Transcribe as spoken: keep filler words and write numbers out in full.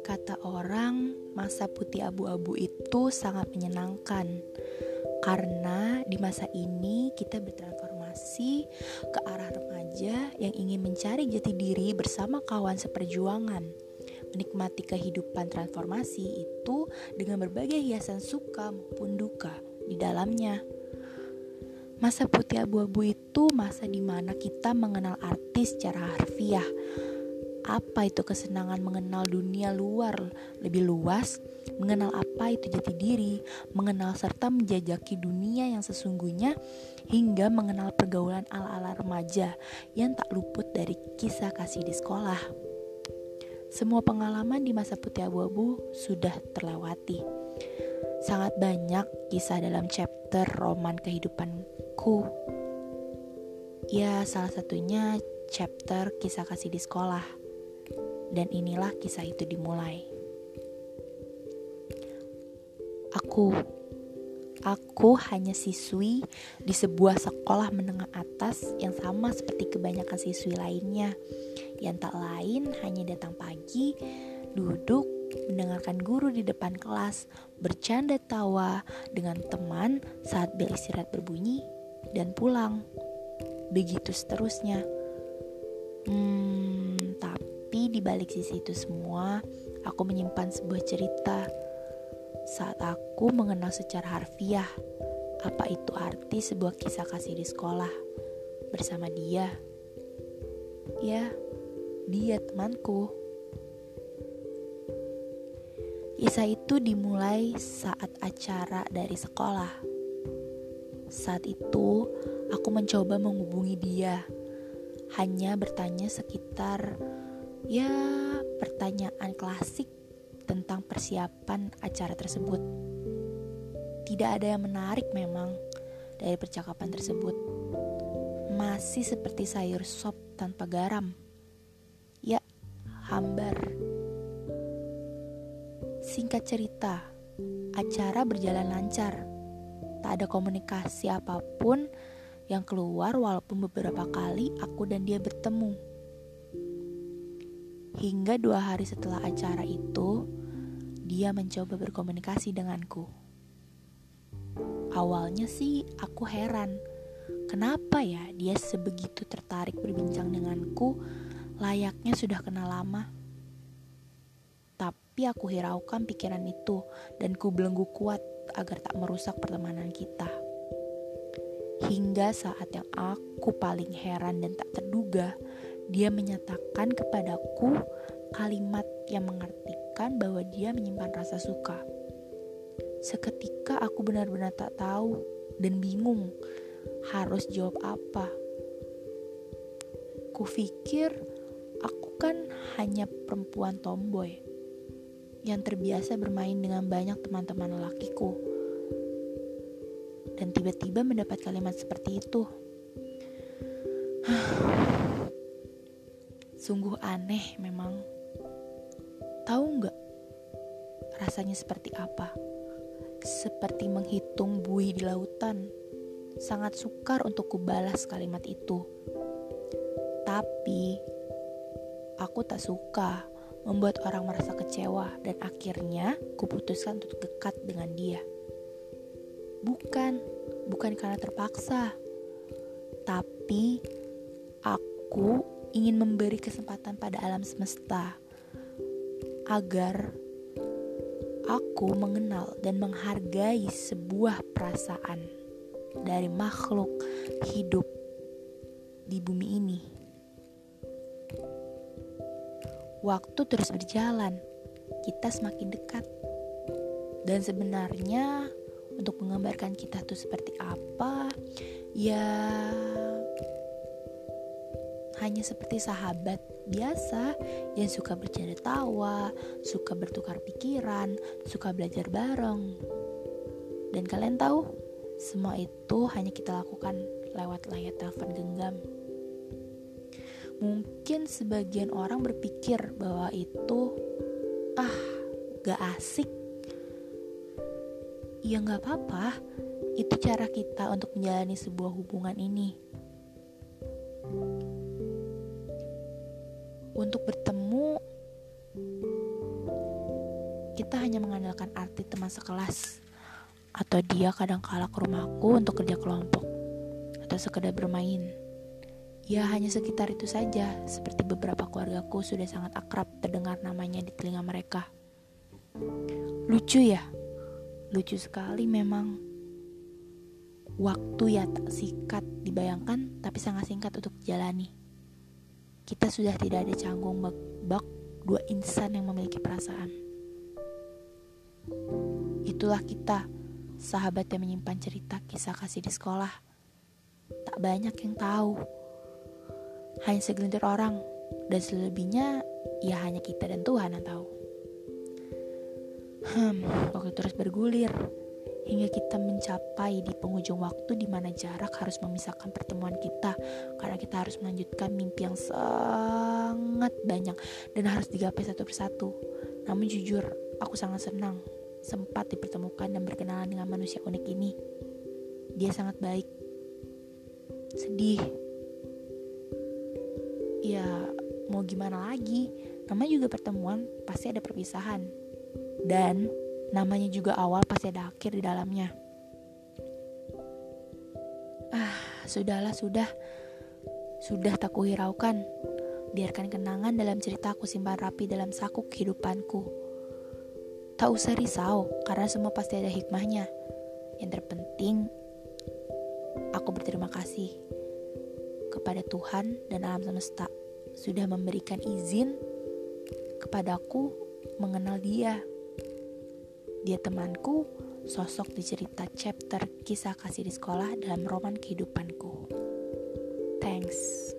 Kata orang, masa putih abu-abu itu sangat menyenangkan karena di masa ini kita bertransformasi ke arah remaja yang ingin mencari jati diri bersama kawan seperjuangan. Menikmati kehidupan transformasi itu dengan berbagai hiasan suka maupun duka di dalamnya. Masa putih abu-abu itu masa di mana kita mengenal arti secara harfiah. Apa itu kesenangan mengenal dunia luar lebih luas, mengenal apa itu jati diri, mengenal serta menjajaki dunia yang sesungguhnya, hingga mengenal pergaulan ala-ala remaja yang tak luput dari kisah kasih di sekolah. Semua pengalaman di masa putih abu-abu sudah terlewati. Sangat banyak kisah dalam chapter roman kehidupanku. Ya, salah satunya chapter kisah kasih di sekolah. Dan inilah kisah itu dimulai. Aku Aku hanya siswi di sebuah sekolah menengah atas yang sama seperti kebanyakan siswi lainnya, yang tak lain hanya datang pagi, duduk, mendengarkan guru di depan kelas, bercanda tawa dengan teman saat bel istirahat berbunyi, dan pulang. Begitu seterusnya. Hmm, tapi di balik sisi itu semua, aku menyimpan sebuah cerita. Saat aku mengenal secara harfiah apa itu arti sebuah kisah kasih di sekolah bersama dia. Ya, dia temanku. Kisah itu dimulai saat acara dari sekolah. Saat itu aku mencoba menghubungi dia, hanya bertanya sekitar ya pertanyaan klasik tentang persiapan acara tersebut. Tidak ada yang menarik memang dari percakapan tersebut. Masih seperti sayur sop tanpa garam. Ya, hambar. Singkat cerita, acara berjalan lancar. Tak ada komunikasi apapun yang keluar walaupun beberapa kali aku dan dia bertemu. Hingga dua hari setelah acara itu, dia mencoba berkomunikasi denganku. Awalnya sih aku heran, kenapa ya dia sebegitu tertarik berbincang denganku, layaknya sudah kenal lama. Tapi aku hiraukan pikiran itu dan ku belenggu kuat agar tak merusak pertemanan kita. Hingga saat yang aku paling heran dan tak terduga, dia menyatakan kepadaku kalimat yang mengartikan bahwa dia menyimpan rasa suka. Seketika aku benar-benar tak tahu dan bingung harus jawab apa. Kupikir aku kan hanya perempuan tomboy yang terbiasa bermain dengan banyak teman-teman lelakiku. Dan tiba-tiba mendapat kalimat seperti itu. Sungguh aneh memang. Tahu nggak rasanya seperti apa? Seperti menghitung buih di lautan. Sangat sukar untuk kubalas kalimat itu. Tapi aku tak suka membuat orang merasa kecewa dan akhirnya kuputuskan untuk dekat dengan dia. Bukan, bukan karena terpaksa. Tapi aku ingin memberi kesempatan pada alam semesta agar aku mengenal dan menghargai sebuah perasaan dari makhluk hidup di bumi ini. Waktu terus berjalan, kita semakin dekat. Dan sebenarnya untuk menggambarkan kita tuh seperti apa, ya hanya seperti sahabat biasa yang suka bercanda tawa, suka bertukar pikiran, suka belajar bareng. Dan kalian tahu, semua itu hanya kita lakukan lewat layar telepon genggam. Mungkin sebagian orang berpikir bahwa itu ah, gak asik. Ya gak apa-apa, itu cara kita untuk menjalani sebuah hubungan ini. ternyata hanya mengandalkan arti teman sekelas, atau dia kadang kala ke rumahku untuk kerja kelompok, atau sekedar bermain. Ya hanya sekitar itu saja, seperti beberapa keluargaku sudah sangat akrab terdengar namanya di telinga mereka. Lucu ya, lucu sekali memang. Waktu ya tak singkat dibayangkan, tapi sangat singkat untuk dijalani. Kita sudah tidak ada canggung bak-bak dua insan yang memiliki perasaan. Itulah kita, sahabat yang menyimpan cerita kisah kasih di sekolah. Tak banyak yang tahu, hanya segelintir orang, dan selebihnya ya hanya kita dan Tuhan yang tahu. Hmm, waktu terus bergulir hingga kita mencapai di penghujung waktu di mana jarak harus memisahkan pertemuan kita, karena kita harus melanjutkan mimpi yang sangat banyak dan harus digapai satu persatu. Namun jujur, aku sangat senang sempat dipertemukan dan berkenalan dengan manusia unik ini. Dia sangat baik. Sedih. Ya, mau gimana lagi? Namanya juga pertemuan, pasti ada perpisahan. Dan namanya juga awal, pasti ada akhir di dalamnya. Ah, sudahlah, sudah. Sudah tak kuhiraukan. Biarkan kenangan dalam cerita aku simpan rapi dalam saku kehidupanku. Tak usah risau, karena semua pasti ada hikmahnya. Yang terpenting, aku berterima kasih kepada Tuhan dan alam semesta sudah memberikan izin kepadaku mengenal dia. Dia temanku, sosok di cerita chapter kisah kasih di sekolah dalam roman kehidupanku. Thanks.